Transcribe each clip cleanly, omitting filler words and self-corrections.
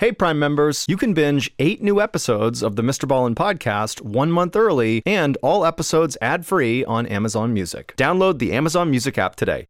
Hey, Prime members, you can binge 8 new episodes of the Mr. Ballen podcast 1 month early and all episodes ad-free on Amazon Music. Download the Amazon Music app today.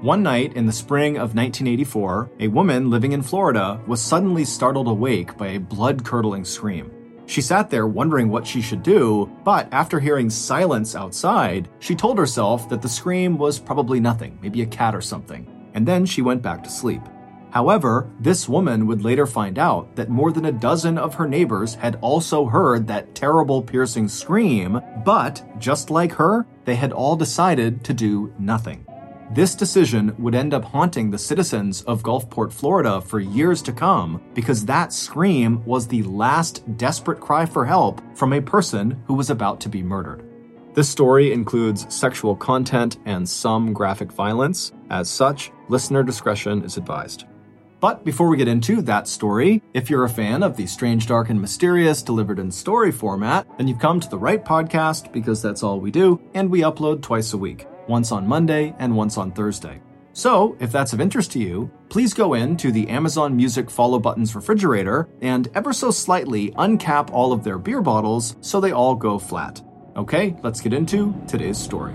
One night in the spring of 1984, a woman living in Florida was suddenly startled awake by a blood-curdling scream. She sat there wondering what she should do, but after hearing silence outside, she told herself that the scream was probably nothing, maybe a cat or something, and then she went back to sleep. However, this woman would later find out that more than a dozen of her neighbors had also heard that terrible piercing scream, but, just like her, they had all decided to do nothing. This decision would end up haunting the citizens of Gulfport, Florida for years to come because that scream was the last desperate cry for help from a person who was about to be murdered. This story includes sexual content and some graphic violence. As such, listener discretion is advised. But before we get into that story, if you're a fan of the strange, dark, and mysterious delivered in story format, then you've come to the right podcast because that's all we do, and we upload twice a week, once on Monday and once on Thursday. So, if that's of interest to you, please go into the Amazon Music Follow Buttons refrigerator and ever so slightly uncap all of their beer bottles so they all go flat. Okay, let's get into today's story.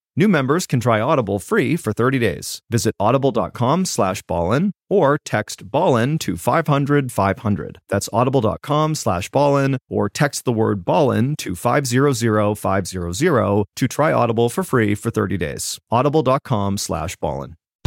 New members can try Audible free for 30 days. Visit audible.com/Ballin or text Ballin to 500-500. That's audible.com/Ballin or text the word Ballin to 500-500 to try Audible for free for 30 days. Audible.com/Ballin.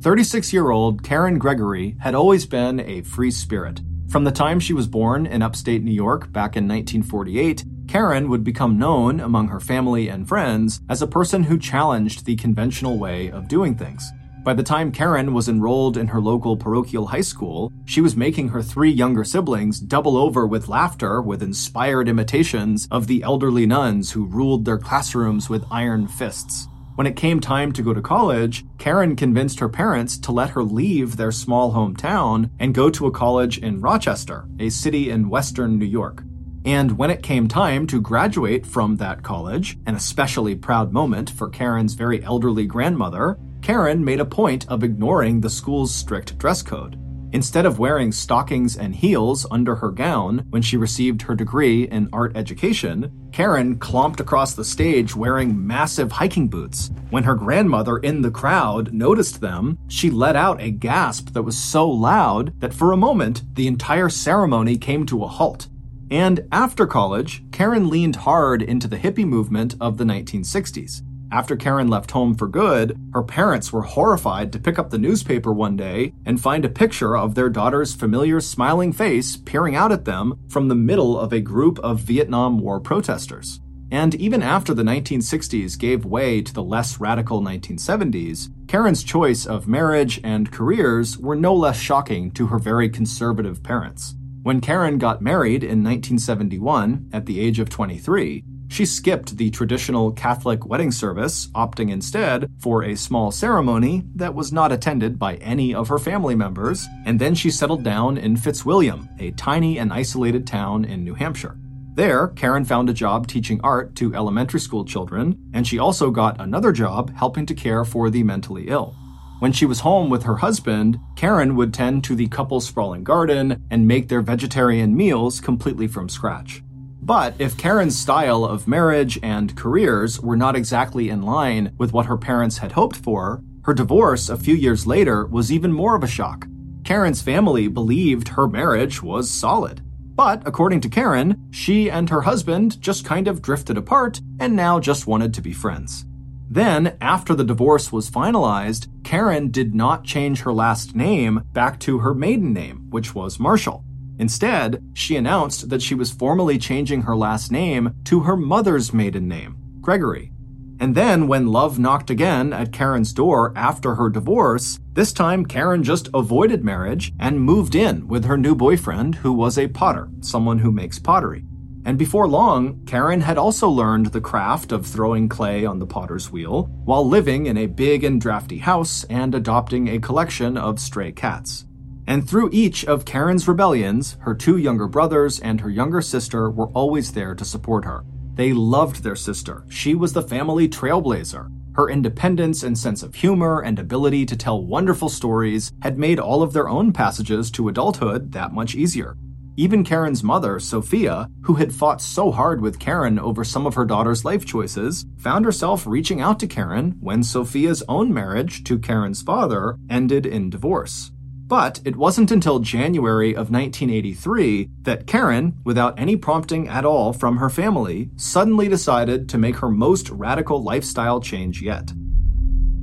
"36-year-old Karen Gregory had always been a free spirit. From the time she was born in upstate New York back in 1948, Karen would become known among her family and friends as a person who challenged the conventional way of doing things. By the time Karen was enrolled in her local parochial high school, she was making her 3 younger siblings double over with laughter with inspired imitations of the elderly nuns who ruled their classrooms with iron fists. When it came time to go to college, Karen convinced her parents to let her leave their small hometown and go to a college in Rochester, a city in western New York. And when it came time to graduate from that college, an especially proud moment for Karen's very elderly grandmother, Karen made a point of ignoring the school's strict dress code. Instead of wearing stockings and heels under her gown when she received her degree in art education, Karen clomped across the stage wearing massive hiking boots. When her grandmother in the crowd noticed them, she let out a gasp that was so loud that for a moment, the entire ceremony came to a halt. And after college, Karen leaned hard into the hippie movement of the 1960s. After Karen left home for good, her parents were horrified to pick up the newspaper one day and find a picture of their daughter's familiar smiling face peering out at them from the middle of a group of Vietnam War protesters. And even after the 1960s gave way to the less radical 1970s, Karen's choice of marriage and careers were no less shocking to her very conservative parents. When Karen got married in 1971, at the age of 23, She skipped the traditional Catholic wedding service, opting instead for a small ceremony that was not attended by any of her family members, and then she settled down in Fitzwilliam, a tiny and isolated town in New Hampshire. There, Karen found a job teaching art to elementary school children, and she also got another job helping to care for the mentally ill. When she was home with her husband, Karen would tend to the couple's sprawling garden and make their vegetarian meals completely from scratch. But if Karen's style of marriage and careers were not exactly in line with what her parents had hoped for, her divorce a few years later was even more of a shock. Karen's family believed her marriage was solid. But according to Karen, she and her husband just kind of drifted apart and now just wanted to be friends. Then, after the divorce was finalized, Karen did not change her last name back to her maiden name, which was Marshall. Instead, she announced that she was formally changing her last name to her mother's maiden name, Gregory. And then, when love knocked again at Karen's door after her divorce, this time Karen just avoided marriage and moved in with her new boyfriend, who was a potter, someone who makes pottery. And before long, Karen had also learned the craft of throwing clay on the potter's wheel while living in a big and drafty house and adopting a collection of stray cats. And through each of Karen's rebellions, her two younger brothers and her younger sister were always there to support her. They loved their sister. She was the family trailblazer. Her independence and sense of humor and ability to tell wonderful stories had made all of their own passages to adulthood that much easier. Even Karen's mother, Sophia, who had fought so hard with Karen over some of her daughter's life choices, found herself reaching out to Karen when Sophia's own marriage to Karen's father ended in divorce. But it wasn't until January of 1983 that Karen, without any prompting at all from her family, suddenly decided to make her most radical lifestyle change yet.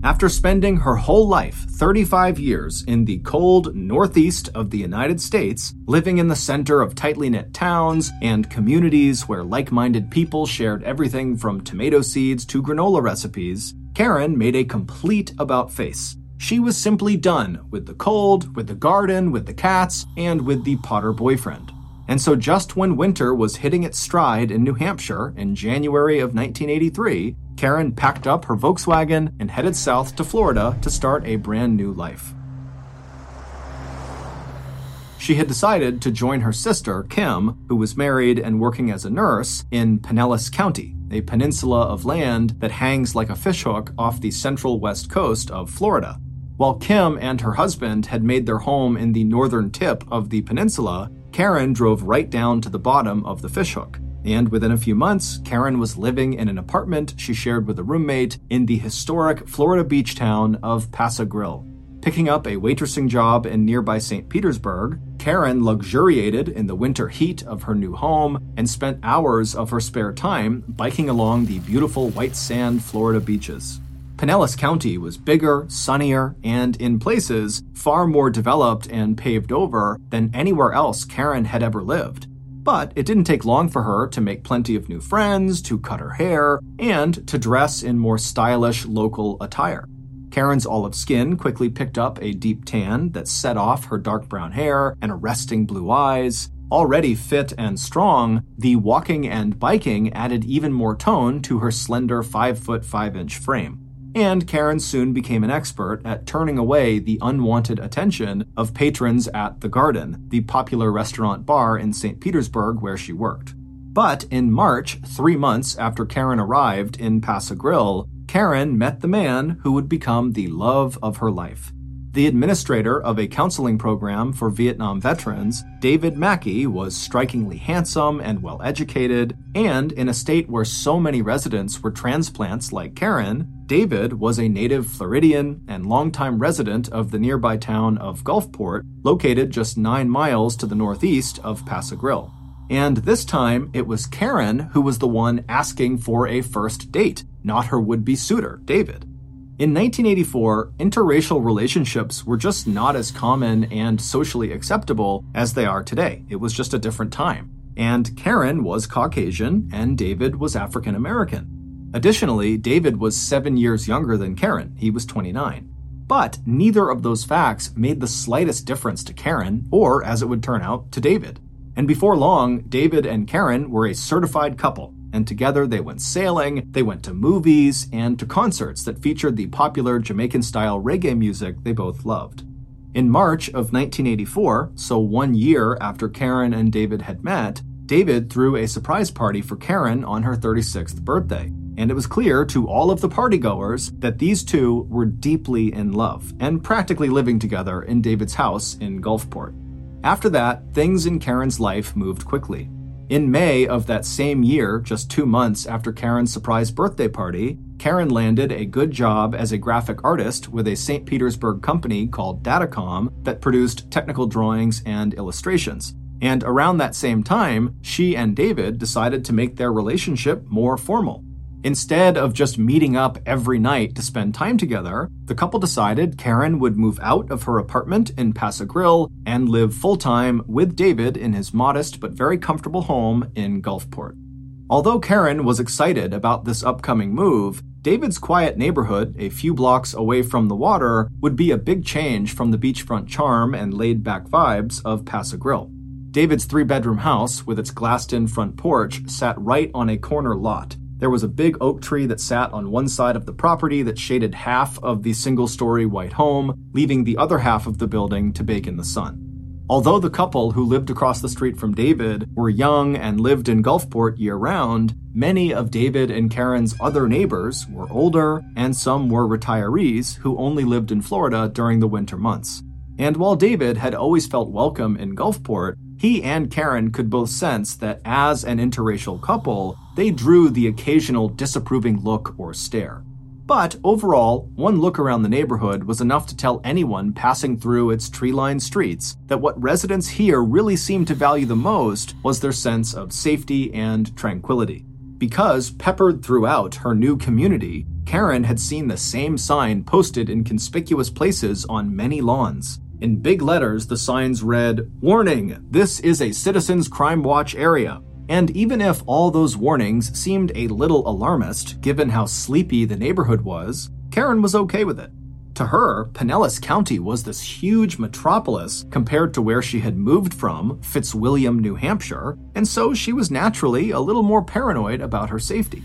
After spending her whole life, 35 years, in the cold northeast of the United States, living in the center of tightly knit towns and communities where like-minded people shared everything from tomato seeds to granola recipes, Karen made a complete about-face. She was simply done with the cold, with the garden, with the cats, and with the potter boyfriend. And so just when winter was hitting its stride in New Hampshire in January of 1983, Karen packed up her Volkswagen and headed south to Florida to start a brand new life. She had decided to join her sister, Kim, who was married and working as a nurse, in Pinellas County, a peninsula of land that hangs like a fishhook off the central west coast of Florida. While Kim and her husband had made their home in the northern tip of the peninsula, Karen drove right down to the bottom of the fishhook. And within a few months, Karen was living in an apartment she shared with a roommate in the historic Florida beach town of Pass-a-Grille. Picking up a waitressing job in nearby St. Petersburg, Karen luxuriated in the winter heat of her new home and spent hours of her spare time biking along the beautiful white sand Florida beaches. Pinellas County was bigger, sunnier, and in places far more developed and paved over than anywhere else Karen had ever lived. But it didn't take long for her to make plenty of new friends, to cut her hair, and to dress in more stylish local attire. Karen's olive skin quickly picked up a deep tan that set off her dark brown hair and arresting blue eyes. Already fit and strong, the walking and biking added even more tone to her slender 5'5" frame. And Karen soon became an expert at turning away the unwanted attention of patrons at The Garden, the popular restaurant bar in St. Petersburg where she worked. But in March, 3 months after Karen arrived in Pass-a-Grille, Karen met the man who would become the love of her life. The administrator of a counseling program for Vietnam veterans, David Mackey, was strikingly handsome and well-educated, and in a state where so many residents were transplants like Karen, David was a native Floridian and longtime resident of the nearby town of Gulfport, located just 9 miles to the northeast of Pass-a-Grille. And this time, it was Karen who was the one asking for a first date, not her would-be suitor, David. In 1984, interracial relationships were just not as common and socially acceptable as they are today. It was just a different time. And Karen was Caucasian and David was African American. Additionally, David was 7 years younger than Karen. He was 29. But neither of those facts made the slightest difference to Karen, or as it would turn out, to David. And before long, David and Karen were a certified couple. and together they went sailing, they went to movies, and to concerts that featured the popular Jamaican-style reggae music they both loved. In March of 1984, so 1 year after Karen and David had met, David threw a surprise party for Karen on her 36th birthday, and it was clear to all of the partygoers that these two were deeply in love and practically living together in David's house in Gulfport. After that, things in Karen's life moved quickly. In May of that same year, just 2 months after Karen's surprise birthday party, Karen landed a good job as a graphic artist with a St. Petersburg company called Datacom that produced technical drawings and illustrations. And around that same time, she and David decided to make their relationship more formal. Instead of just meeting up every night to spend time together, the couple decided Karen would move out of her apartment in Pass-a-Grille and live full-time with David in his modest but very comfortable home in Gulfport. Although Karen was excited about this upcoming move, David's quiet neighborhood, a few blocks away from the water, would be a big change from the beachfront charm and laid-back vibes of Pass-a-Grille. David's three-bedroom house, with its glassed-in front porch, sat right on a corner lot. There was a big oak tree that sat on one side of the property that shaded half of the single-story white home, leaving the other half of the building to bake in the sun. Although the couple who lived across the street from David were young and lived in Gulfport year-round, many of David and Karen's other neighbors were older, and some were retirees who only lived in Florida during the winter months. And while David had always felt welcome in Gulfport, he and Karen could both sense that as an interracial couple, they drew the occasional disapproving look or stare. But overall, one look around the neighborhood was enough to tell anyone passing through its tree-lined streets that what residents here really seemed to value the most was their sense of safety and tranquility. Because peppered throughout her new community, Karen had seen the same sign posted in conspicuous places on many lawns. In big letters, the signs read, "Warning, this is a Citizens Crime Watch area." And even if all those warnings seemed a little alarmist, given how sleepy the neighborhood was, Karen was okay with it. To her, Pinellas County was this huge metropolis compared to where she had moved from, Fitzwilliam, New Hampshire, and so she was naturally a little more paranoid about her safety.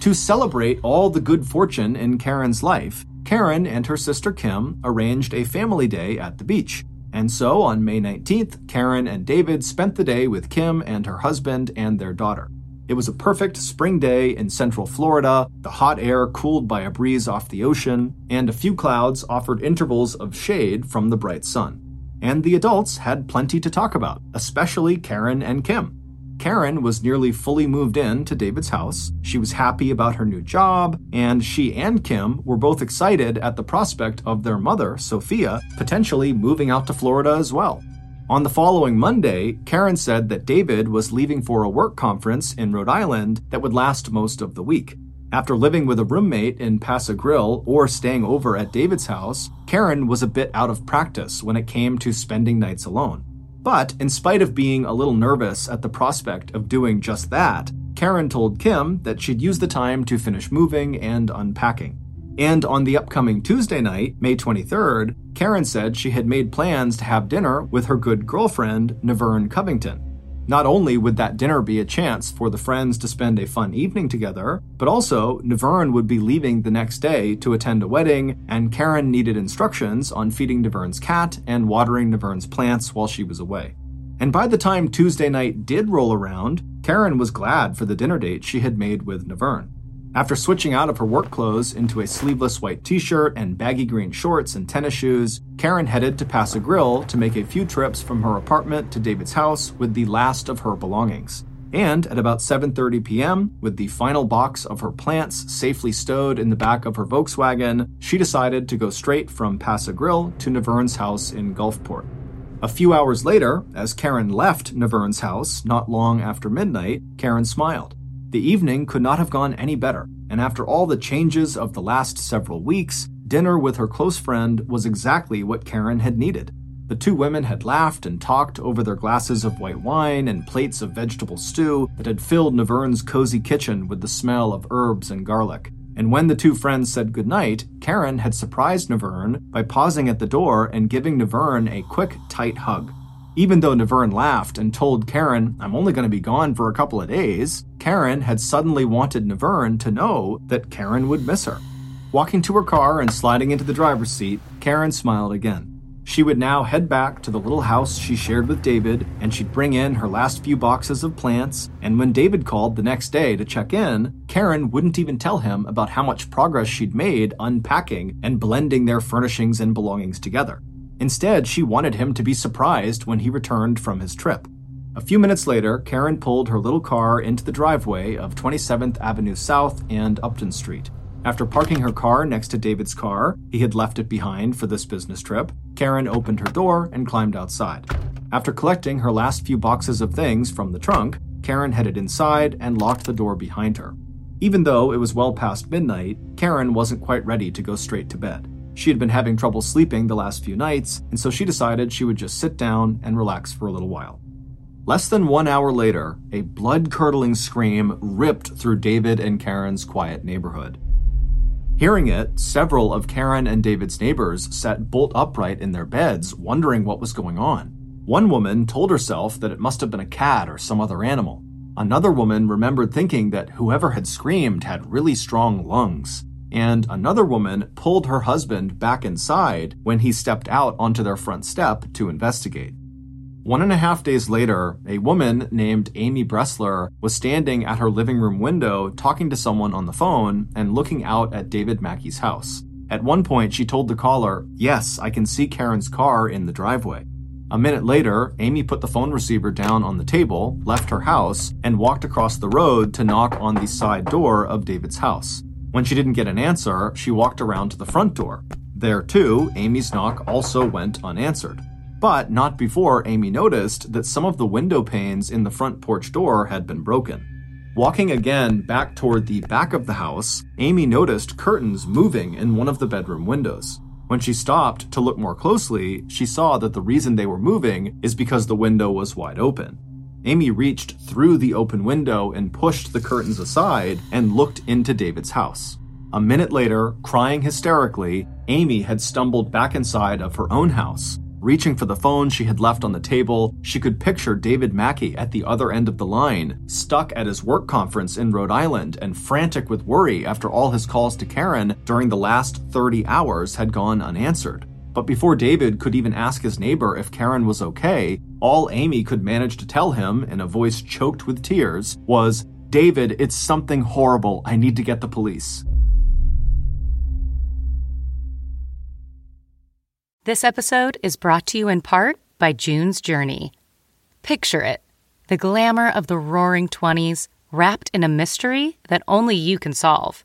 To celebrate all the good fortune in Karen's life, Karen and her sister Kim arranged a family day at the beach. And so on May 19th, Karen and David spent the day with Kim and her husband and their daughter. It was a perfect spring day in central Florida, the hot air cooled by a breeze off the ocean, and a few clouds offered intervals of shade from the bright sun. And the adults had plenty to talk about, especially Karen and Kim. Karen was nearly fully moved in to David's house. She was happy about her new job, and she and Kim were both excited at the prospect of their mother, Sophia, potentially moving out to Florida as well. On the following Monday, Karen said that David was leaving for a work conference in Rhode Island that would last most of the week. After living with a roommate in Pass-a-Grille or staying over at David's house, Karen was a bit out of practice when it came to spending nights alone. But in spite of being a little nervous at the prospect of doing just that, Karen told Kim that she'd use the time to finish moving and unpacking. And on the upcoming Tuesday night, May 23rd, Karen said she had made plans to have dinner with her good girlfriend, Naverne Covington. Not only would that dinner be a chance for the friends to spend a fun evening together, but also Naverne would be leaving the next day to attend a wedding, and Karen needed instructions on feeding Naverne's cat and watering Naverne's plants while she was away. And by the time Tuesday night did roll around, Karen was glad for the dinner date she had made with Naverne. After switching out of her work clothes into a sleeveless white t-shirt and baggy green shorts and tennis shoes, Karen headed to Pass-a-Grille to make a few trips from her apartment to David's house with the last of her belongings. And at about 7:30 p.m., with the final box of her plants safely stowed in the back of her Volkswagen, she decided to go straight from Pass-a-Grille to Naverne's house in Gulfport. A few hours later, as Karen left Naverne's house not long after midnight, Karen smiled. The evening could not have gone any better, and after all the changes of the last several weeks, dinner with her close friend was exactly what Karen had needed. The two women had laughed and talked over their glasses of white wine and plates of vegetable stew that had filled Naverne's cozy kitchen with the smell of herbs and garlic. And when the two friends said goodnight, Karen had surprised Naverne by pausing at the door and giving Naverne a quick, tight hug. Even though Naverne laughed and told Karen, "I'm only going to be gone for a couple of days," Karen had suddenly wanted Naverne to know that Karen would miss her. Walking to her car and sliding into the driver's seat, Karen smiled again. She would now head back to the little house she shared with David, and she'd bring in her last few boxes of plants, and when David called the next day to check in, Karen wouldn't even tell him about how much progress she'd made unpacking and blending their furnishings and belongings together. Instead, she wanted him to be surprised when he returned from his trip. A few minutes later, Karen pulled her little car into the driveway of 27th Avenue South and Upton Street. After parking her car next to David's car, he had left it behind for this business trip, Karen opened her door and climbed outside. After collecting her last few boxes of things from the trunk, Karen headed inside and locked the door behind her. Even though it was well past midnight, Karen wasn't quite ready to go straight to bed. She had been having trouble sleeping the last few nights, and so she decided she would just sit down and relax for a little while. Less than 1 hour later, a blood-curdling scream ripped through David and Karen's quiet neighborhood. Hearing it, several of Karen and David's neighbors sat bolt upright in their beds, wondering what was going on. One woman told herself that it must have been a cat or some other animal. Another woman remembered thinking that whoever had screamed had really strong lungs. And another woman pulled her husband back inside when he stepped out onto their front step to investigate. 1.5 days later, a woman named Amy Bressler was standing at her living room window talking to someone on the phone and looking out at David Mackey's house. At one point, she told the caller, "Yes, I can see Karen's car in the driveway." A minute later, Amy put the phone receiver down on the table, left her house, and walked across the road to knock on the side door of David's house. When she didn't get an answer, she walked around to the front door. There too, Amy's knock also went unanswered. But not before Amy noticed that some of the window panes in the front porch door had been broken. Walking again back toward the back of the house, Amy noticed curtains moving in one of the bedroom windows. When she stopped to look more closely, she saw that the reason they were moving is because the window was wide open. Amy reached through the open window and pushed the curtains aside and looked into David's house. A minute later, crying hysterically, Amy had stumbled back inside of her own house. Reaching for the phone she had left on the table, she could picture David Mackey at the other end of the line, stuck at his work conference in Rhode Island and frantic with worry after all his calls to Karen during the last 30 hours had gone unanswered. But before David could even ask his neighbor if Karen was okay, all Amy could manage to tell him, in a voice choked with tears, was, "David, it's something horrible. I need to get the police." This episode is brought to you in part by June's Journey. Picture it, the glamour of the roaring 20s wrapped in a mystery that only you can solve.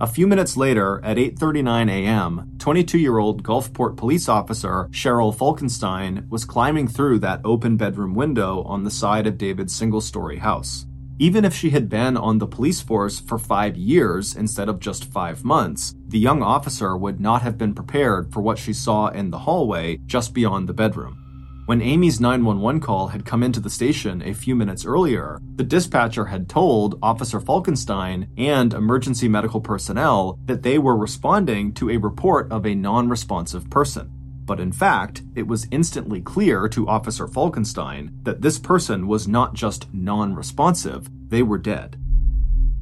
A few minutes later, at 8:39 a.m., 22-year-old Gulfport police officer Cheryl Falkenstein was climbing through that open bedroom window on the side of David's single-story house. Even if she had been on the police force for 5 years instead of just 5 months, the young officer would not have been prepared for what she saw in the hallway just beyond the bedroom. When Amy's 911 call had come into the station a few minutes earlier, the dispatcher had told Officer Falkenstein and emergency medical personnel that they were responding to a report of a non-responsive person. But in fact, it was instantly clear to Officer Falkenstein that this person was not just non-responsive, they were dead.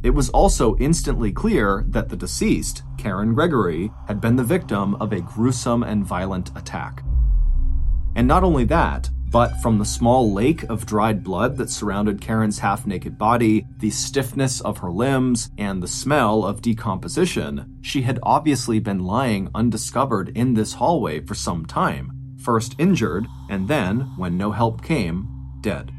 It was also instantly clear that the deceased, Karen Gregory, had been the victim of a gruesome and violent attack. And not only that, but from the small lake of dried blood that surrounded Karen's half-naked body, the stiffness of her limbs, and the smell of decomposition, she had obviously been lying undiscovered in this hallway for some time, first injured, and then, when no help came, dead.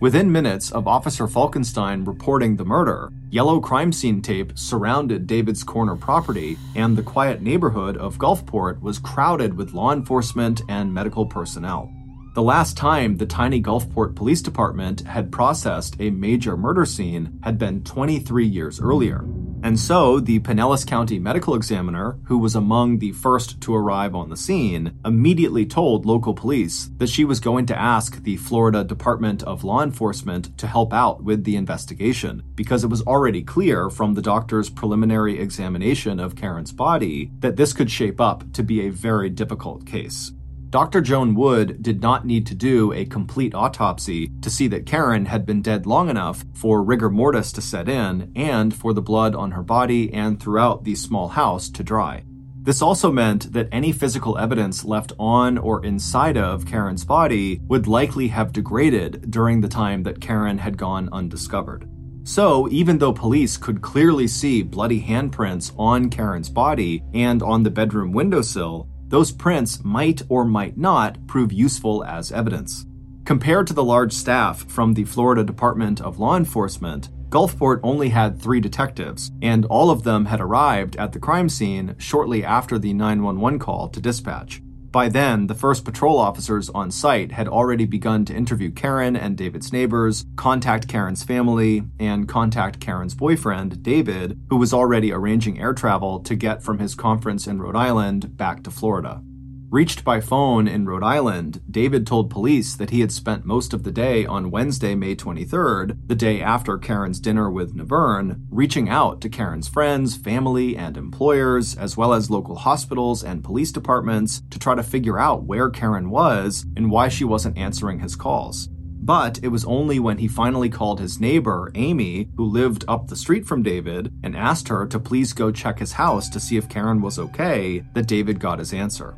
Within minutes of Officer Falkenstein reporting the murder, yellow crime scene tape surrounded David's Corner property, and the quiet neighborhood of Gulfport was crowded with law enforcement and medical personnel. The last time the tiny Gulfport Police Department had processed a major murder scene had been 23 years earlier. And so, the Pinellas County medical examiner, who was among the first to arrive on the scene, immediately told local police that she was going to ask the Florida Department of Law Enforcement to help out with the investigation, because it was already clear from the doctor's preliminary examination of Karen's body that this could shape up to be a very difficult case. Dr. Joan Wood did not need to do a complete autopsy to see that Karen had been dead long enough for rigor mortis to set in and for the blood on her body and throughout the small house to dry. This also meant that any physical evidence left on or inside of Karen's body would likely have degraded during the time that Karen had gone undiscovered. So, even though police could clearly see bloody handprints on Karen's body and on the bedroom windowsill, those prints might or might not prove useful as evidence. Compared to the large staff from the Florida Department of Law Enforcement, Gulfport only had 3 detectives, and all of them had arrived at the crime scene shortly after the 911 call to dispatch. By then, the first patrol officers on site had already begun to interview Karen and David's neighbors, contact Karen's family, and contact Karen's boyfriend, David, who was already arranging air travel to get from his conference in Rhode Island back to Florida. Reached by phone in Rhode Island, David told police that he had spent most of the day on Wednesday, May 23rd, the day after Karen's dinner with Naverne, reaching out to Karen's friends, family, and employers, as well as local hospitals and police departments to try to figure out where Karen was and why she wasn't answering his calls. But it was only when he finally called his neighbor, Amy, who lived up the street from David, and asked her to please go check his house to see if Karen was okay, that David got his answer.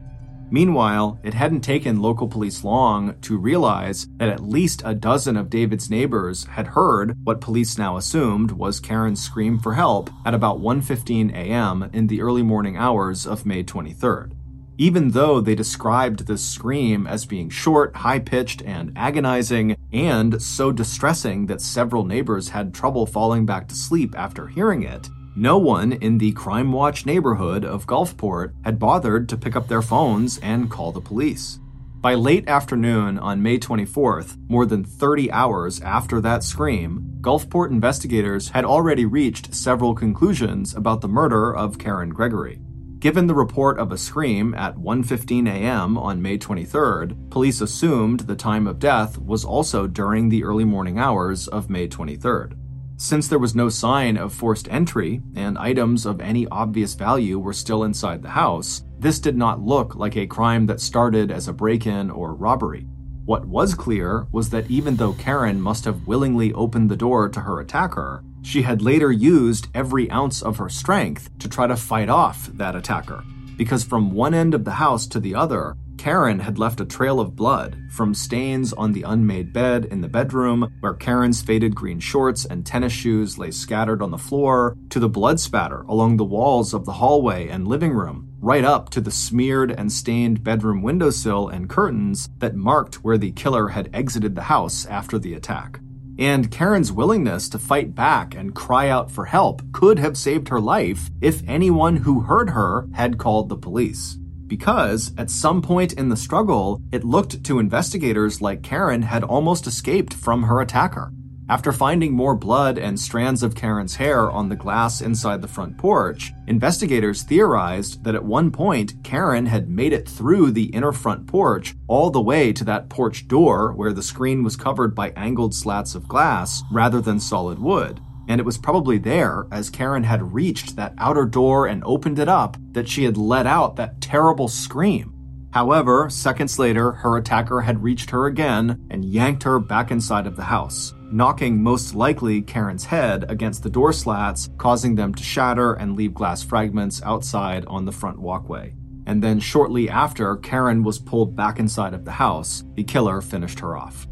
Meanwhile, it hadn't taken local police long to realize that at least a dozen of David's neighbors had heard what police now assumed was Karen's scream for help at about 1:15 a.m. in the early morning hours of May 23rd. Even though they described this scream as being short, high-pitched, and agonizing, and so distressing that several neighbors had trouble falling back to sleep after hearing it, no one in the Crime Watch neighborhood of Gulfport had bothered to pick up their phones and call the police. By late afternoon on May 24th, more than 30 hours after that scream, Gulfport investigators had already reached several conclusions about the murder of Karen Gregory. Given the report of a scream at 1:15 a.m. on May 23rd, police assumed the time of death was also during the early morning hours of May 23rd. Since there was no sign of forced entry, and items of any obvious value were still inside the house, this did not look like a crime that started as a break-in or robbery. What was clear was that even though Karen must have willingly opened the door to her attacker, she had later used every ounce of her strength to try to fight off that attacker. Because from one end of the house to the other, Karen had left a trail of blood, from stains on the unmade bed in the bedroom, where Karen's faded green shorts and tennis shoes lay scattered on the floor, to the blood spatter along the walls of the hallway and living room, right up to the smeared and stained bedroom windowsill and curtains that marked where the killer had exited the house after the attack. And Karen's willingness to fight back and cry out for help could have saved her life if anyone who heard her had called the police. Because, at some point in the struggle, it looked to investigators like Karen had almost escaped from her attacker. After finding more blood and strands of Karen's hair on the glass inside the front porch, investigators theorized that at one point, Karen had made it through the inner front porch all the way to that porch door where the screen was covered by angled slats of glass rather than solid wood. And it was probably there, as Karen had reached that outer door and opened it up, that she had let out that terrible scream. However, seconds later, her attacker had reached her again and yanked her back inside of the house, knocking most likely Karen's head against the door slats, causing them to shatter and leave glass fragments outside on the front walkway. And then shortly after, Karen was pulled back inside of the house. The killer finished her off.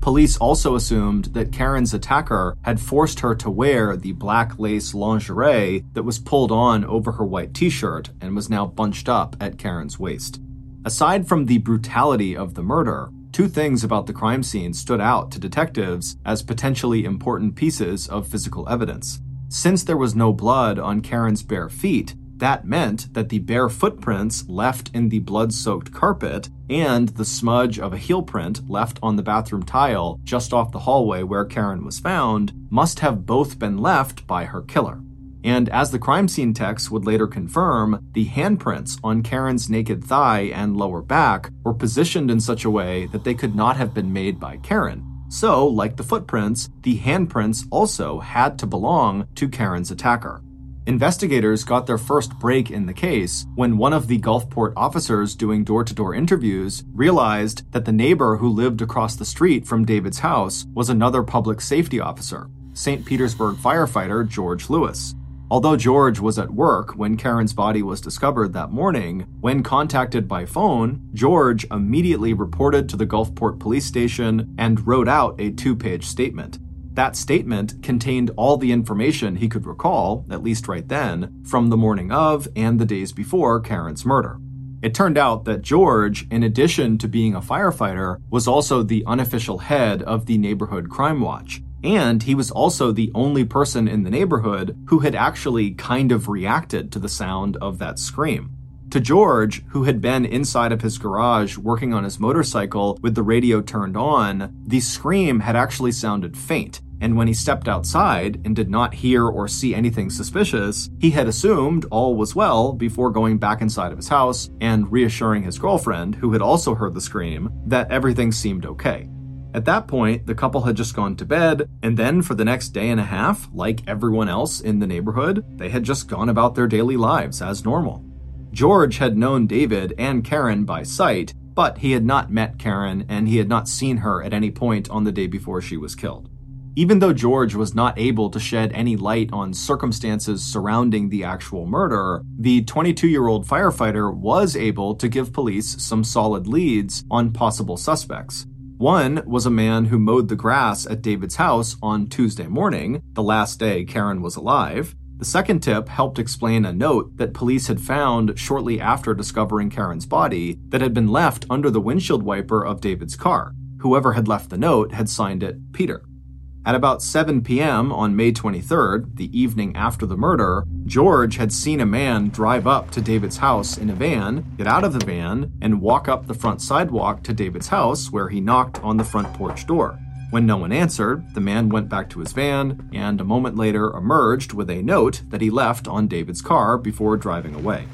Police also assumed that Karen's attacker had forced her to wear the black lace lingerie that was pulled on over her white t-shirt and was now bunched up at Karen's waist. Aside from the brutality of the murder, two things about the crime scene stood out to detectives as potentially important pieces of physical evidence. Since there was no blood on Karen's bare feet, that meant that the bare footprints left in the blood-soaked carpet and the smudge of a heel print left on the bathroom tile just off the hallway where Karen was found must have both been left by her killer. And as the crime scene techs would later confirm, the handprints on Karen's naked thigh and lower back were positioned in such a way that they could not have been made by Karen. So, like the footprints, the handprints also had to belong to Karen's attacker. Investigators got their first break in the case when one of the Gulfport officers doing door-to-door interviews realized that the neighbor who lived across the street from David's house was another public safety officer, St. Petersburg firefighter George Lewis. Although George was at work when Karen's body was discovered that morning, when contacted by phone, George immediately reported to the Gulfport police station and wrote out a 2-page statement. That statement contained all the information he could recall, at least right then, from the morning of and the days before Karen's murder. It turned out that George, in addition to being a firefighter, was also the unofficial head of the neighborhood crime watch. And he was also the only person in the neighborhood who had actually kind of reacted to the sound of that scream. To George, who had been inside of his garage working on his motorcycle with the radio turned on, the scream had actually sounded faint, and when he stepped outside and did not hear or see anything suspicious, he had assumed all was well before going back inside of his house and reassuring his girlfriend, who had also heard the scream, that everything seemed okay. At that point, the couple had just gone to bed, and then for the next day and a half, like everyone else in the neighborhood, they had just gone about their daily lives as normal. George had known David and Karen by sight, but he had not met Karen and he had not seen her at any point on the day before she was killed. Even though George was not able to shed any light on circumstances surrounding the actual murder, the 22-year-old firefighter was able to give police some solid leads on possible suspects. One was a man who mowed the grass at David's house on Tuesday morning, the last day Karen was alive. The second tip helped explain a note that police had found shortly after discovering Karen's body that had been left under the windshield wiper of David's car. Whoever had left the note had signed it Peter. At about 7 p.m. on May 23rd, the evening after the murder, George had seen a man drive up to David's house in a van, get out of the van, and walk up the front sidewalk to David's house where he knocked on the front porch door. When no one answered, the man went back to his van and a moment later emerged with a note that he left on David's car before driving away.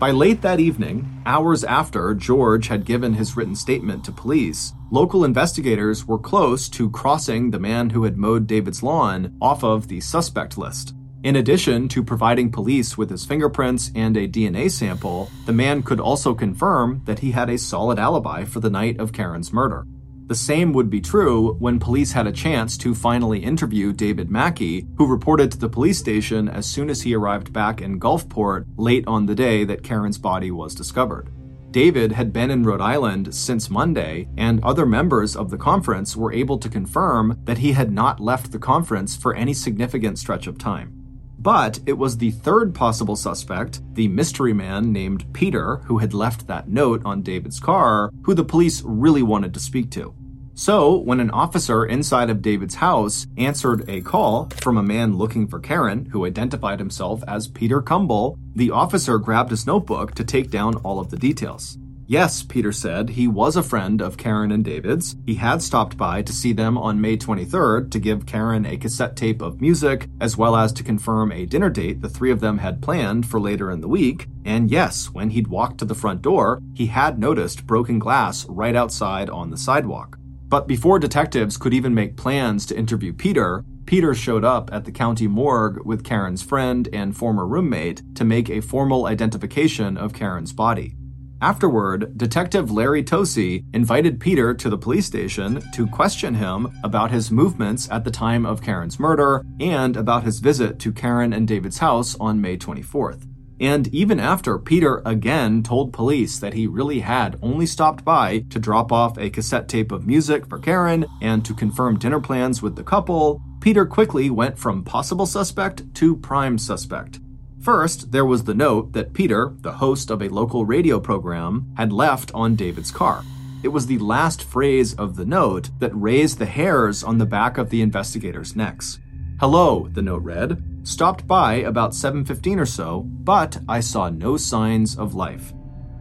By late that evening, hours after George had given his written statement to police, local investigators were close to crossing the man who had mowed David's lawn off of the suspect list. In addition to providing police with his fingerprints and a DNA sample, the man could also confirm that he had a solid alibi for the night of Karen's murder. The same would be true when police had a chance to finally interview David Mackey, who reported to the police station as soon as he arrived back in Gulfport late on the day that Karen's body was discovered. David had been in Rhode Island since Monday, and other members of the conference were able to confirm that he had not left the conference for any significant stretch of time. But it was the third possible suspect, the mystery man named Peter, who had left that note on David's car, who the police really wanted to speak to. So, when an officer inside of David's house answered a call from a man looking for Karen, who identified himself as Peter Cumble, the officer grabbed his notebook to take down all of the details. Yes, Peter said, he was a friend of Karen and David's. He had stopped by to see them on May 23rd to give Karen a cassette tape of music, as well as to confirm a dinner date the three of them had planned for later in the week. And yes, when he'd walked to the front door, he had noticed broken glass right outside on the sidewalk. But before detectives could even make plans to interview Peter, Peter showed up at the county morgue with Karen's friend and former roommate to make a formal identification of Karen's body. Afterward, Detective Larry Tosi invited Peter to the police station to question him about his movements at the time of Karen's murder and about his visit to Karen and David's house on May 24th. And even after Peter again told police that he really had only stopped by to drop off a cassette tape of music for Karen and to confirm dinner plans with the couple, Peter quickly went from possible suspect to prime suspect. First, there was the note that Peter, the host of a local radio program, had left on David's car. It was the last phrase of the note that raised the hairs on the back of the investigators' necks. "Hello," the note read. "Stopped by about 7:15 or so, but I saw no signs of life."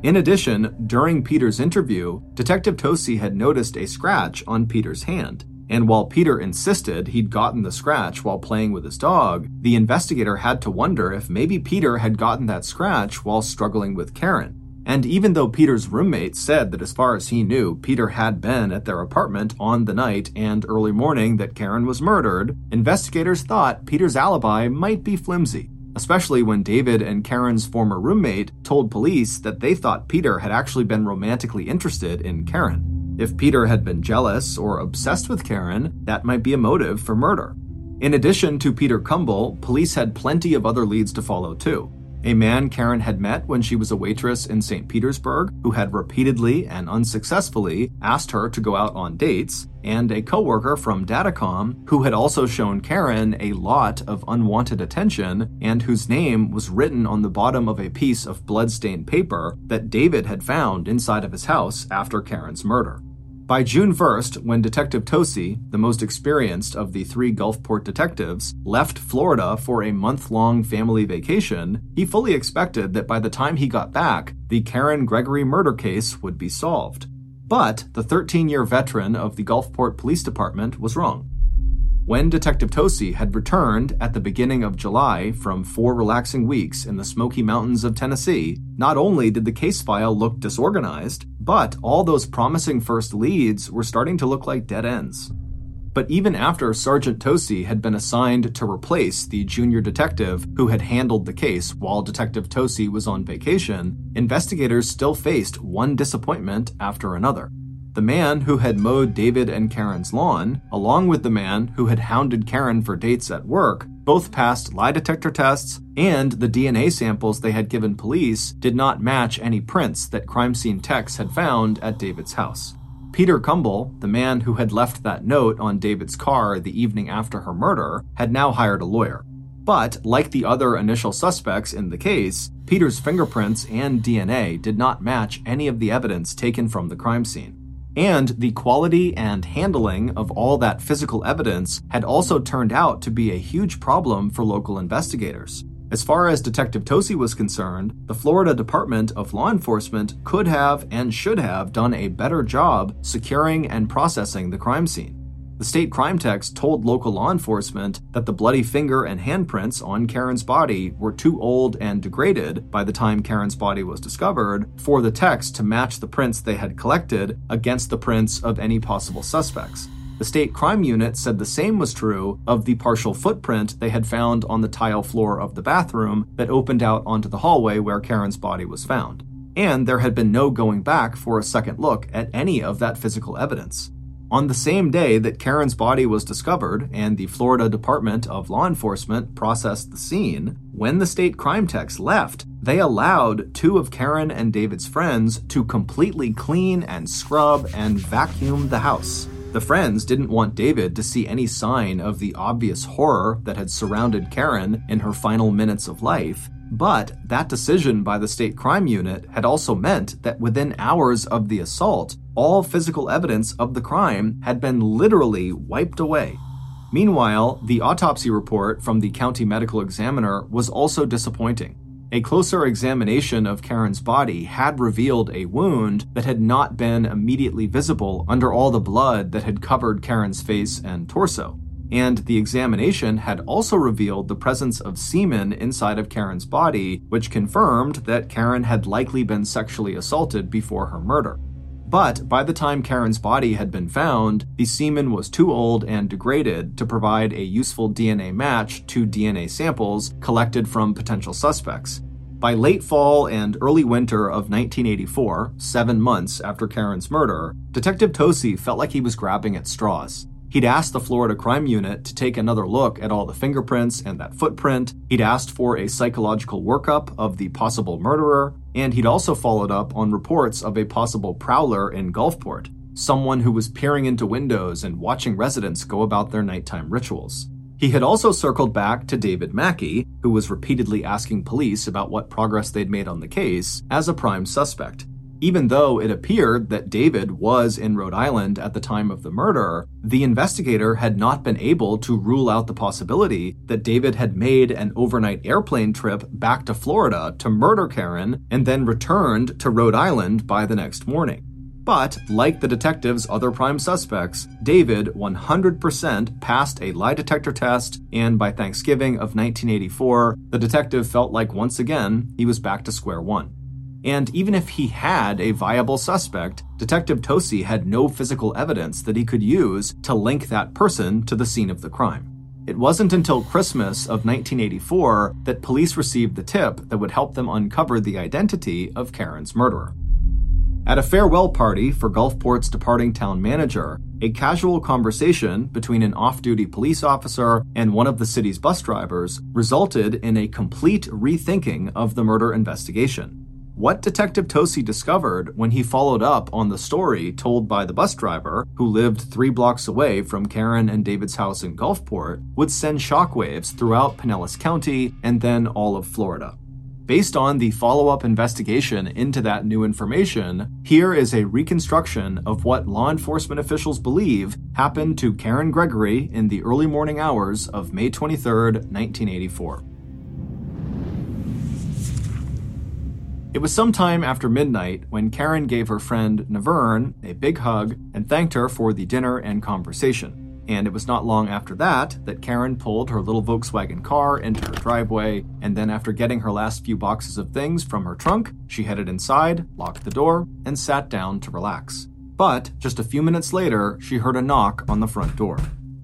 In addition, during Peter's interview, Detective Tosi had noticed a scratch on Peter's hand. And while Peter insisted he'd gotten the scratch while playing with his dog, the investigator had to wonder if maybe Peter had gotten that scratch while struggling with Karen. And even though Peter's roommate said that as far as he knew, Peter had been at their apartment on the night and early morning that Karen was murdered, investigators thought Peter's alibi might be flimsy, especially when David and Karen's former roommate told police that they thought Peter had actually been romantically interested in Karen. If Peter had been jealous or obsessed with Karen, that might be a motive for murder. In addition to Peter Cumble, police had plenty of other leads to follow too. A man Karen had met when she was a waitress in St. Petersburg who had repeatedly and unsuccessfully asked her to go out on dates, and a coworker from Datacom who had also shown Karen a lot of unwanted attention and whose name was written on the bottom of a piece of blood-stained paper that David had found inside of his house after Karen's murder. By June 1st, when Detective Tosi, the most experienced of the three Gulfport detectives, left Florida for a month-long family vacation, he fully expected that by the time he got back, the Karen Gregory murder case would be solved. But the 13-year veteran of the Gulfport Police Department was wrong. When Detective Tosi had returned at the beginning of July from 4 relaxing weeks in the Smoky Mountains of Tennessee, not only did the case file look disorganized, but all those promising first leads were starting to look like dead ends. But even after Sergeant Tosi had been assigned to replace the junior detective who had handled the case while Detective Tosi was on vacation, investigators still faced one disappointment after another. The man who had mowed David and Karen's lawn, along with the man who had hounded Karen for dates at work, both passed lie detector tests, and the DNA samples they had given police did not match any prints that crime scene techs had found at David's house. Peter Cumble, the man who had left that note on David's car the evening after her murder, had now hired a lawyer. But, like the other initial suspects in the case, Peter's fingerprints and DNA did not match any of the evidence taken from the crime scene. And the quality and handling of all that physical evidence had also turned out to be a huge problem for local investigators. As far as Detective Tosi was concerned, the Florida Department of Law Enforcement could have and should have done a better job securing and processing the crime scene. The state crime techs told local law enforcement that the bloody finger and handprints on Karen's body were too old and degraded by the time Karen's body was discovered for the techs to match the prints they had collected against the prints of any possible suspects. The state crime unit said the same was true of the partial footprint they had found on the tile floor of the bathroom that opened out onto the hallway where Karen's body was found. And there had been no going back for a second look at any of that physical evidence. On the same day that Karen's body was discovered and the Florida Department of Law Enforcement processed the scene, when the state crime techs left, they allowed two of Karen and David's friends to completely clean and scrub and vacuum the house. The friends didn't want David to see any sign of the obvious horror that had surrounded Karen in her final minutes of life. But that decision by the state crime unit had also meant that within hours of the assault, all physical evidence of the crime had been literally wiped away. Meanwhile, the autopsy report from the county medical examiner was also disappointing. A closer examination of Karen's body had revealed a wound that had not been immediately visible under all the blood that had covered Karen's face and torso, and the examination had also revealed the presence of semen inside of Karen's body, which confirmed that Karen had likely been sexually assaulted before her murder. But by the time Karen's body had been found, the semen was too old and degraded to provide a useful DNA match to DNA samples collected from potential suspects. By late fall and early winter of 1984, 7 months after Karen's murder, Detective Tosi felt like he was grabbing at straws. He'd asked the Florida Crime Unit to take another look at all the fingerprints and that footprint, he'd asked for a psychological workup of the possible murderer, and he'd also followed up on reports of a possible prowler in Gulfport, someone who was peering into windows and watching residents go about their nighttime rituals. He had also circled back to David Mackey, who was repeatedly asking police about what progress they'd made on the case, as a prime suspect. Even though it appeared that David was in Rhode Island at the time of the murder, the investigator had not been able to rule out the possibility that David had made an overnight airplane trip back to Florida to murder Karen and then returned to Rhode Island by the next morning. But, like the detective's other prime suspects, David 100% passed a lie detector test, and by Thanksgiving of 1984, the detective felt like once again he was back to square one. And even if he had a viable suspect, Detective Tosi had no physical evidence that he could use to link that person to the scene of the crime. It wasn't until Christmas of 1984 that police received the tip that would help them uncover the identity of Karen's murderer. At a farewell party for Gulfport's departing town manager, a casual conversation between an off-duty police officer and one of the city's bus drivers resulted in a complete rethinking of the murder investigation. What Detective Tosi discovered when he followed up on the story told by the bus driver, who lived 3 blocks away from Karen and David's house in Gulfport, would send shockwaves throughout Pinellas County and then all of Florida. Based on the follow-up investigation into that new information, here is a reconstruction of what law enforcement officials believe happened to Karen Gregory in the early morning hours of May 23, 1984. It was sometime after midnight when Karen gave her friend Naverne a big hug and thanked her for the dinner and conversation. And it was not long after that that Karen pulled her little Volkswagen car into her driveway, and then after getting her last few boxes of things from her trunk, she headed inside, locked the door, and sat down to relax. But just a few minutes later, she heard a knock on the front door.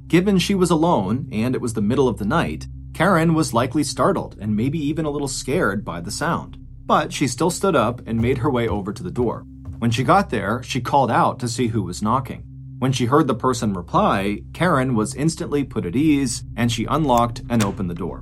Given she was alone and it was the middle of the night, Karen was likely startled and maybe even a little scared by the sound. But she still stood up and made her way over to the door. When she got there, she called out to see who was knocking. When she heard the person reply, Karen was instantly put at ease, and she unlocked and opened the door.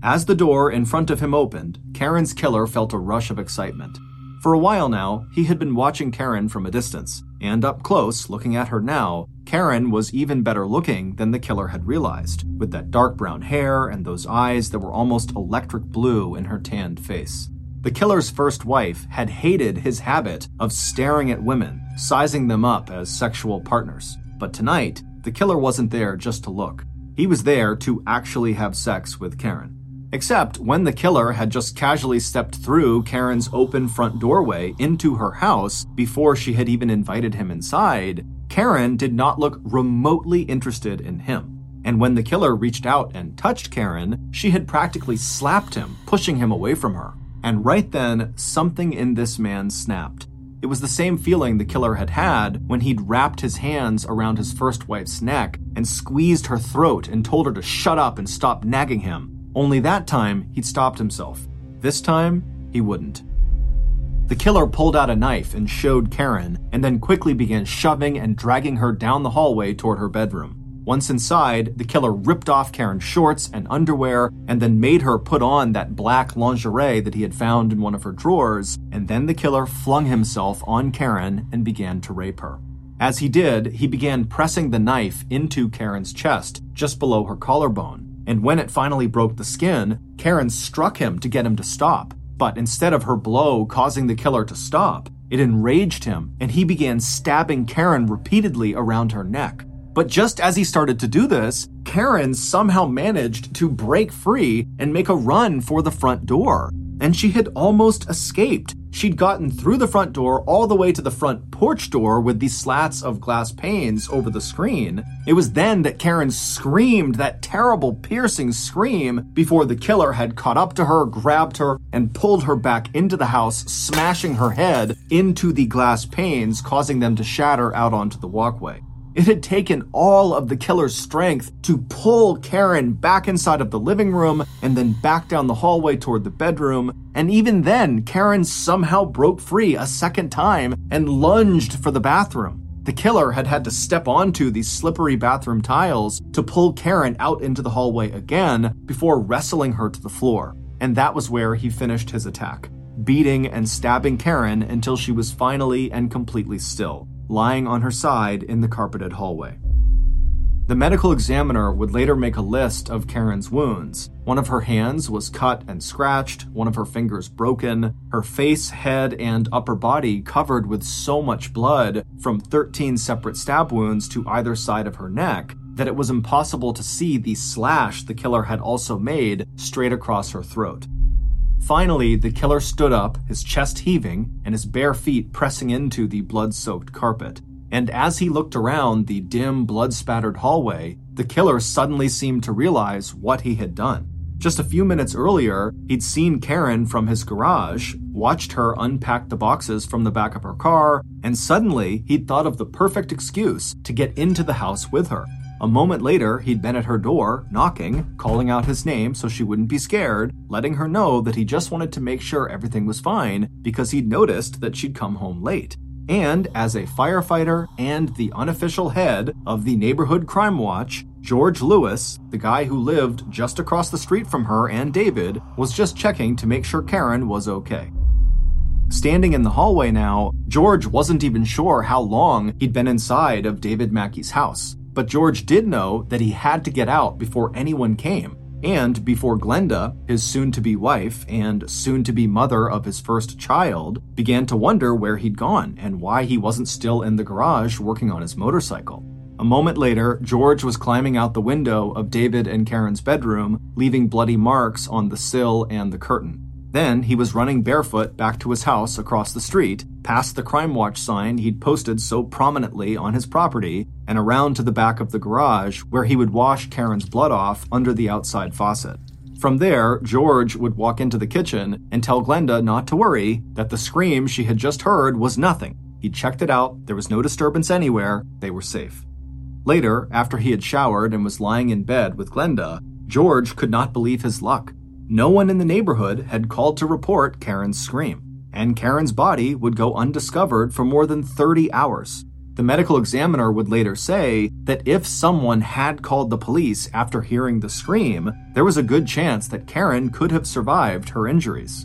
As the door in front of him opened, Karen's killer felt a rush of excitement. For a while now, he had been watching Karen from a distance, and up close, looking at her now, Karen was even better looking than the killer had realized, with that dark brown hair and those eyes that were almost electric blue in her tanned face. The killer's first wife had hated his habit of staring at women, sizing them up as sexual partners. But tonight, the killer wasn't there just to look. He was there to actually have sex with Karen. Except when the killer had just casually stepped through Karen's open front doorway into her house before she had even invited him inside, Karen did not look remotely interested in him. And when the killer reached out and touched Karen, she had practically slapped him, pushing him away from her. And right then, something in this man snapped. It was the same feeling the killer had had when he'd wrapped his hands around his first wife's neck and squeezed her throat and told her to shut up and stop nagging him. Only that time, he'd stopped himself. This time, he wouldn't. The killer pulled out a knife and showed Karen, and then quickly began shoving and dragging her down the hallway toward her bedroom. Once inside, the killer ripped off Karen's shorts and underwear and then made her put on that black lingerie that he had found in one of her drawers, and then the killer flung himself on Karen and began to rape her. As he did, he began pressing the knife into Karen's chest, just below her collarbone, and when it finally broke the skin, Karen struck him to get him to stop. But instead of her blow causing the killer to stop, it enraged him, and he began stabbing Karen repeatedly around her neck. But just as he started to do this, Karen somehow managed to break free and make a run for the front door. and she had almost escaped. She'd gotten through the front door all the way to the front porch door with the slats of glass panes over the screen. It was then that Karen screamed that terrible piercing scream before the killer had caught up to her, grabbed her, and pulled her back into the house, smashing her head into the glass panes, causing them to shatter out onto the walkway. It had taken all of the killer's strength to pull Karen back inside of the living room and then back down the hallway toward the bedroom. And even then, Karen somehow broke free a second time and lunged for the bathroom. The killer had had to step onto these slippery bathroom tiles to pull Karen out into the hallway again before wrestling her to the floor. And that was where he finished his attack, beating and stabbing Karen until she was finally and completely still, lying on her side in the carpeted hallway. The medical examiner would later make a list of Karen's wounds. One of her hands was cut and scratched, one of her fingers broken, her face, head, and upper body covered with so much blood from 13 separate stab wounds to either side of her neck that it was impossible to see the slash the killer had also made straight across her throat. Finally, the killer stood up, his chest heaving, and his bare feet pressing into the blood-soaked carpet. And as he looked around the dim, blood-spattered hallway, the killer suddenly seemed to realize what he had done. Just a few minutes earlier, he'd seen Karen from his garage, watched her unpack the boxes from the back of her car, and suddenly he'd thought of the perfect excuse to get into the house with her. A moment later, he'd been at her door, knocking, calling out his name so she wouldn't be scared, letting her know that he just wanted to make sure everything was fine because he'd noticed that she'd come home late. And as a firefighter and the unofficial head of the neighborhood crime watch, George Lewis, the guy who lived just across the street from her and David, was just checking to make sure Karen was okay. Standing in the hallway now, George wasn't even sure how long he'd been inside of David Mackey's house. But George did know that he had to get out before anyone came, and before Glenda, his soon-to-be wife and soon-to-be mother of his first child, began to wonder where he'd gone and why he wasn't still in the garage working on his motorcycle. A moment later, George was climbing out the window of David and Karen's bedroom, leaving bloody marks on the sill and the curtain. Then he was running barefoot back to his house across the street, past the Crime Watch sign he'd posted so prominently on his property, and around to the back of the garage where he would wash Karen's blood off under the outside faucet. From there, George would walk into the kitchen and tell Glenda not to worry, that the scream she had just heard was nothing. He checked it out, there was no disturbance anywhere, they were safe. Later, after he had showered and was lying in bed with Glenda, George could not believe his luck. No one in the neighborhood had called to report Karen's scream, and Karen's body would go undiscovered for more than 30 hours. The medical examiner would later say that if someone had called the police after hearing the scream, there was a good chance that Karen could have survived her injuries.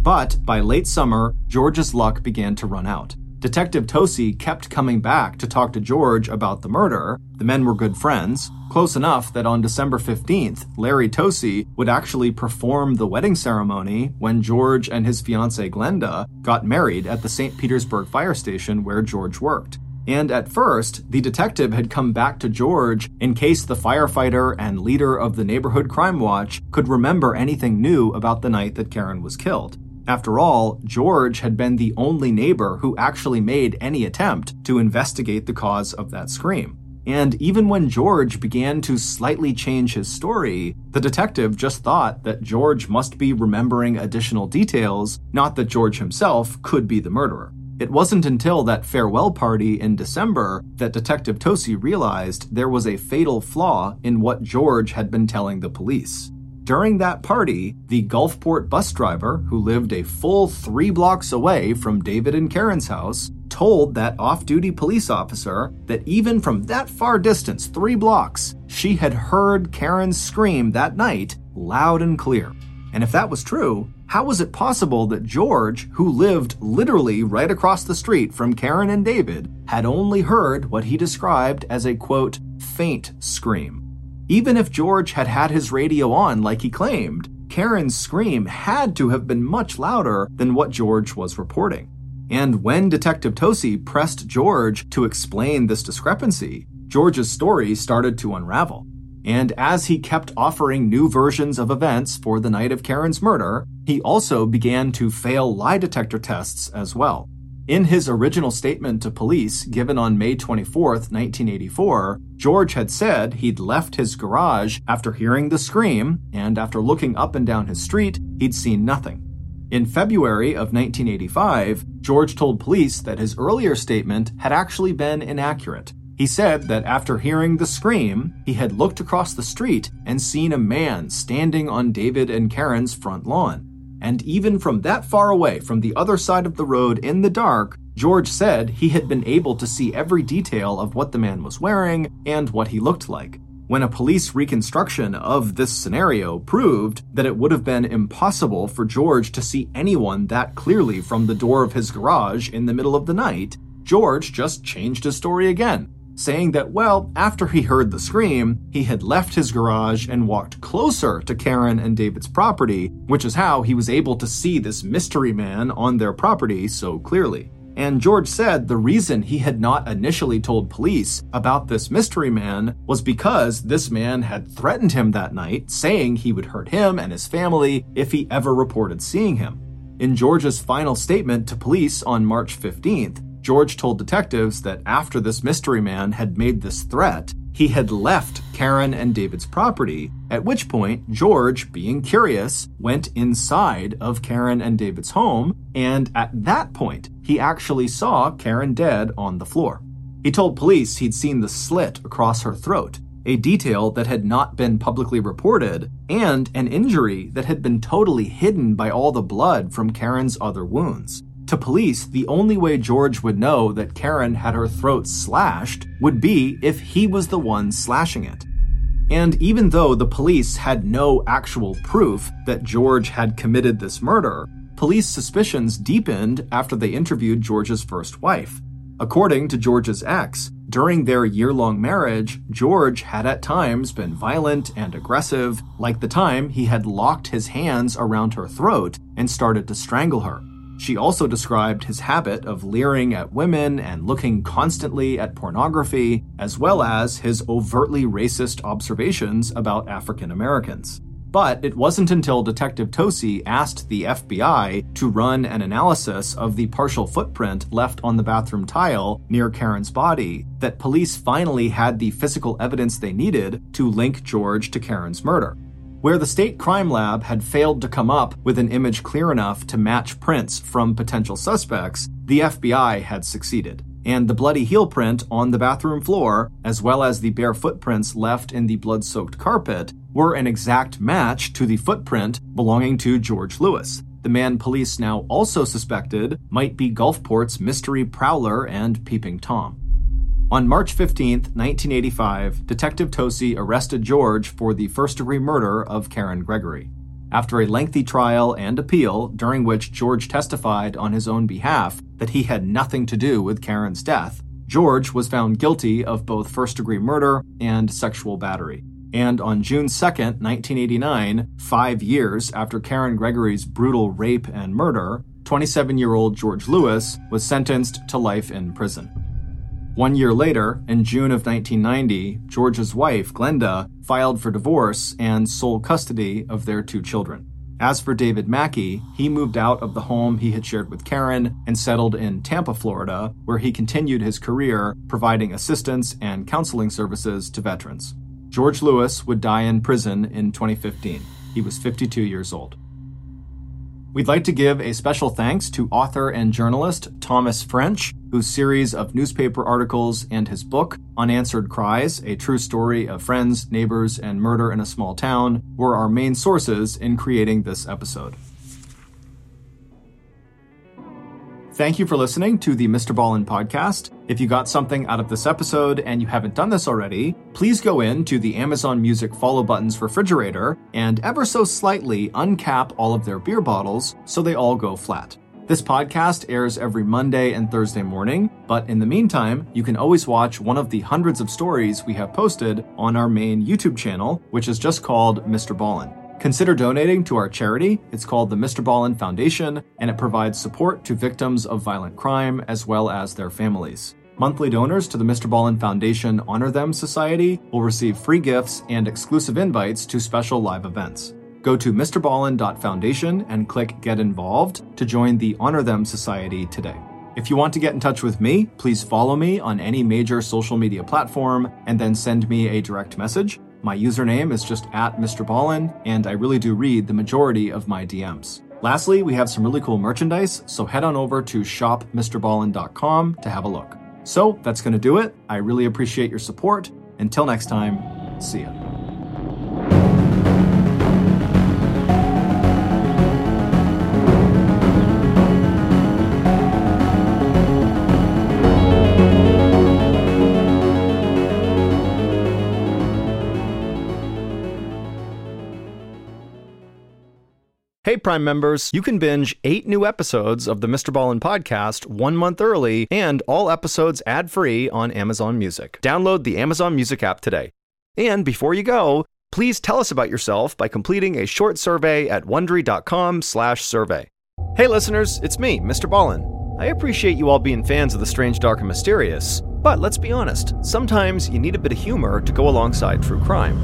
But by late summer, George's luck began to run out. Detective Tosi kept coming back to talk to George about the murder. The men were good friends, close enough that on December 15th, Larry Tosi would actually perform the wedding ceremony when George and his fiancée Glenda got married at the St. Petersburg fire station where George worked. And at first, the detective had come back to George in case the firefighter and leader of the neighborhood crime watch could remember anything new about the night that Karen was killed. After all, George had been the only neighbor who actually made any attempt to investigate the cause of that scream. And even when George began to slightly change his story, the detective just thought that George must be remembering additional details, not that George himself could be the murderer. It wasn't until that farewell party in December that Detective Tosi realized there was a fatal flaw in what George had been telling the police. During that party, the Gulfport bus driver, who lived a full 3 blocks away from David and Karen's house, told that off-duty police officer that even from that far distance, 3 blocks, she had heard Karen's scream that night loud and clear. And if that was true, how was it possible that George, who lived literally right across the street from Karen and David, had only heard what he described as a, quote, faint scream? Even if George had had his radio on like he claimed, Karen's scream had to have been much louder than what George was reporting. And when Detective Tosi pressed George to explain this discrepancy, George's story started to unravel. And as he kept offering new versions of events for the night of Karen's murder, he also began to fail lie detector tests as well. In his original statement to police given on May 24, 1984, George had said he'd left his garage after hearing the scream, and after looking up and down his street, he'd seen nothing. In February of 1985, George told police that his earlier statement had actually been inaccurate. He said that after hearing the scream, he had looked across the street and seen a man standing on David and Karen's front lawn. And even from that far away, from the other side of the road in the dark, George said he had been able to see every detail of what the man was wearing and what he looked like. When a police reconstruction of this scenario proved that it would have been impossible for George to see anyone that clearly from the door of his garage in the middle of the night, George just changed his story again, saying that, well, after he heard the scream, he had left his garage and walked closer to Karen and David's property, which is how he was able to see this mystery man on their property so clearly. And George said the reason he had not initially told police about this mystery man was because this man had threatened him that night, saying he would hurt him and his family if he ever reported seeing him. In George's final statement to police on March 15th, George told detectives that after this mystery man had made this threat, he had left Karen and David's property, at which point George, being curious, went inside of Karen and David's home, and at that point, he actually saw Karen dead on the floor. He told police he'd seen the slit across her throat, a detail that had not been publicly reported, and an injury that had been totally hidden by all the blood from Karen's other wounds. To police, the only way George would know that Karen had her throat slashed would be if he was the one slashing it. And even though the police had no actual proof that George had committed this murder, police suspicions deepened after they interviewed George's first wife. According to George's ex, during their year-long marriage, George had at times been violent and aggressive, like the time he had locked his hands around her throat and started to strangle her. She also described his habit of leering at women and looking constantly at pornography, as well as his overtly racist observations about African Americans. But it wasn't until Detective Tosi asked the FBI to run an analysis of the partial footprint left on the bathroom tile near Karen's body that police finally had the physical evidence they needed to link George to Karen's murder. Where the state crime lab had failed to come up with an image clear enough to match prints from potential suspects, the FBI had succeeded, and the bloody heel print on the bathroom floor, as well as the bare footprints left in the blood-soaked carpet, were an exact match to the footprint belonging to George Lewis, the man police now also suspected might be Gulfport's mystery prowler and peeping Tom. On March 15, 1985, Detective Tosi arrested George for the first-degree murder of Karen Gregory. After a lengthy trial and appeal, during which George testified on his own behalf that he had nothing to do with Karen's death, George was found guilty of both first-degree murder and sexual battery. And on June 2, 1989, 5 years after Karen Gregory's brutal rape and murder, 27-year-old George Lewis was sentenced to life in prison. 1 year later, in June of 1990, George's wife, Glenda, filed for divorce and sole custody of their 2 children. As for David Mackey, he moved out of the home he had shared with Karen and settled in Tampa, Florida, where he continued his career providing assistance and counseling services to veterans. George Lewis would die in prison in 2015. He was 52 years old. We'd like to give a special thanks to author and journalist Thomas French, whose series of newspaper articles and his book, Unanswered Cries, A True Story of Friends, Neighbors, and Murder in a Small Town, were our main sources in creating this episode. Thank you for listening to the Mr. Ballen podcast. If you got something out of this episode and you haven't done this already, please go into the Amazon Music Follow Buttons refrigerator and ever so slightly uncap all of their beer bottles so they all go flat. This podcast airs every Monday and Thursday morning, but in the meantime, you can always watch one of the hundreds of stories we have posted on our main YouTube channel, which is just called Mr. Ballen. Consider donating to our charity. It's called the Mr. Ballen Foundation, and it provides support to victims of violent crime as well as their families. Monthly donors to the Mr. Ballen Foundation Honor Them Society will receive free gifts and exclusive invites to special live events. Go to MrBallen.Foundation and click Get Involved to join the Honor Them Society today. If you want to get in touch with me, please follow me on any major social media platform and then send me a direct message. My username is just @MrBallen, and I really do read the majority of my DMs. Lastly, we have some really cool merchandise, so head on over to shopmrballen.com to have a look. So that's going to do it. I really appreciate your support. Until next time, see ya. Hey, Prime members, you can binge 8 new episodes of the Mr. Ballen podcast 1 month early and all episodes ad-free on Amazon Music. Download the Amazon Music app today. And before you go, please tell us about yourself by completing a short survey at Wondery.com/survey. Hey, listeners, it's me, Mr. Ballen. I appreciate you all being fans of the strange, dark, and mysterious, but let's be honest, sometimes you need a bit of humor to go alongside true crime.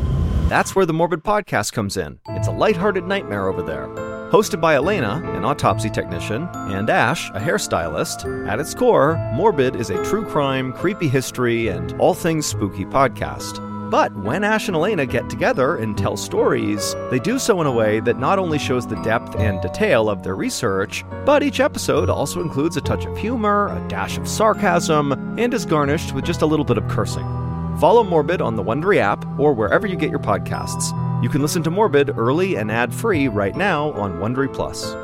That's where the Morbid Podcast comes in. It's a lighthearted nightmare over there. Hosted by Elena, an autopsy technician, and Ash, a hairstylist, at its core, Morbid is a true crime, creepy history, and all things spooky podcast. But when Ash and Elena get together and tell stories, they do so in a way that not only shows the depth and detail of their research, but each episode also includes a touch of humor, a dash of sarcasm, and is garnished with just a little bit of cursing. Follow Morbid on the Wondery app or wherever you get your podcasts. You can listen to Morbid early and ad-free right now on Wondery Plus.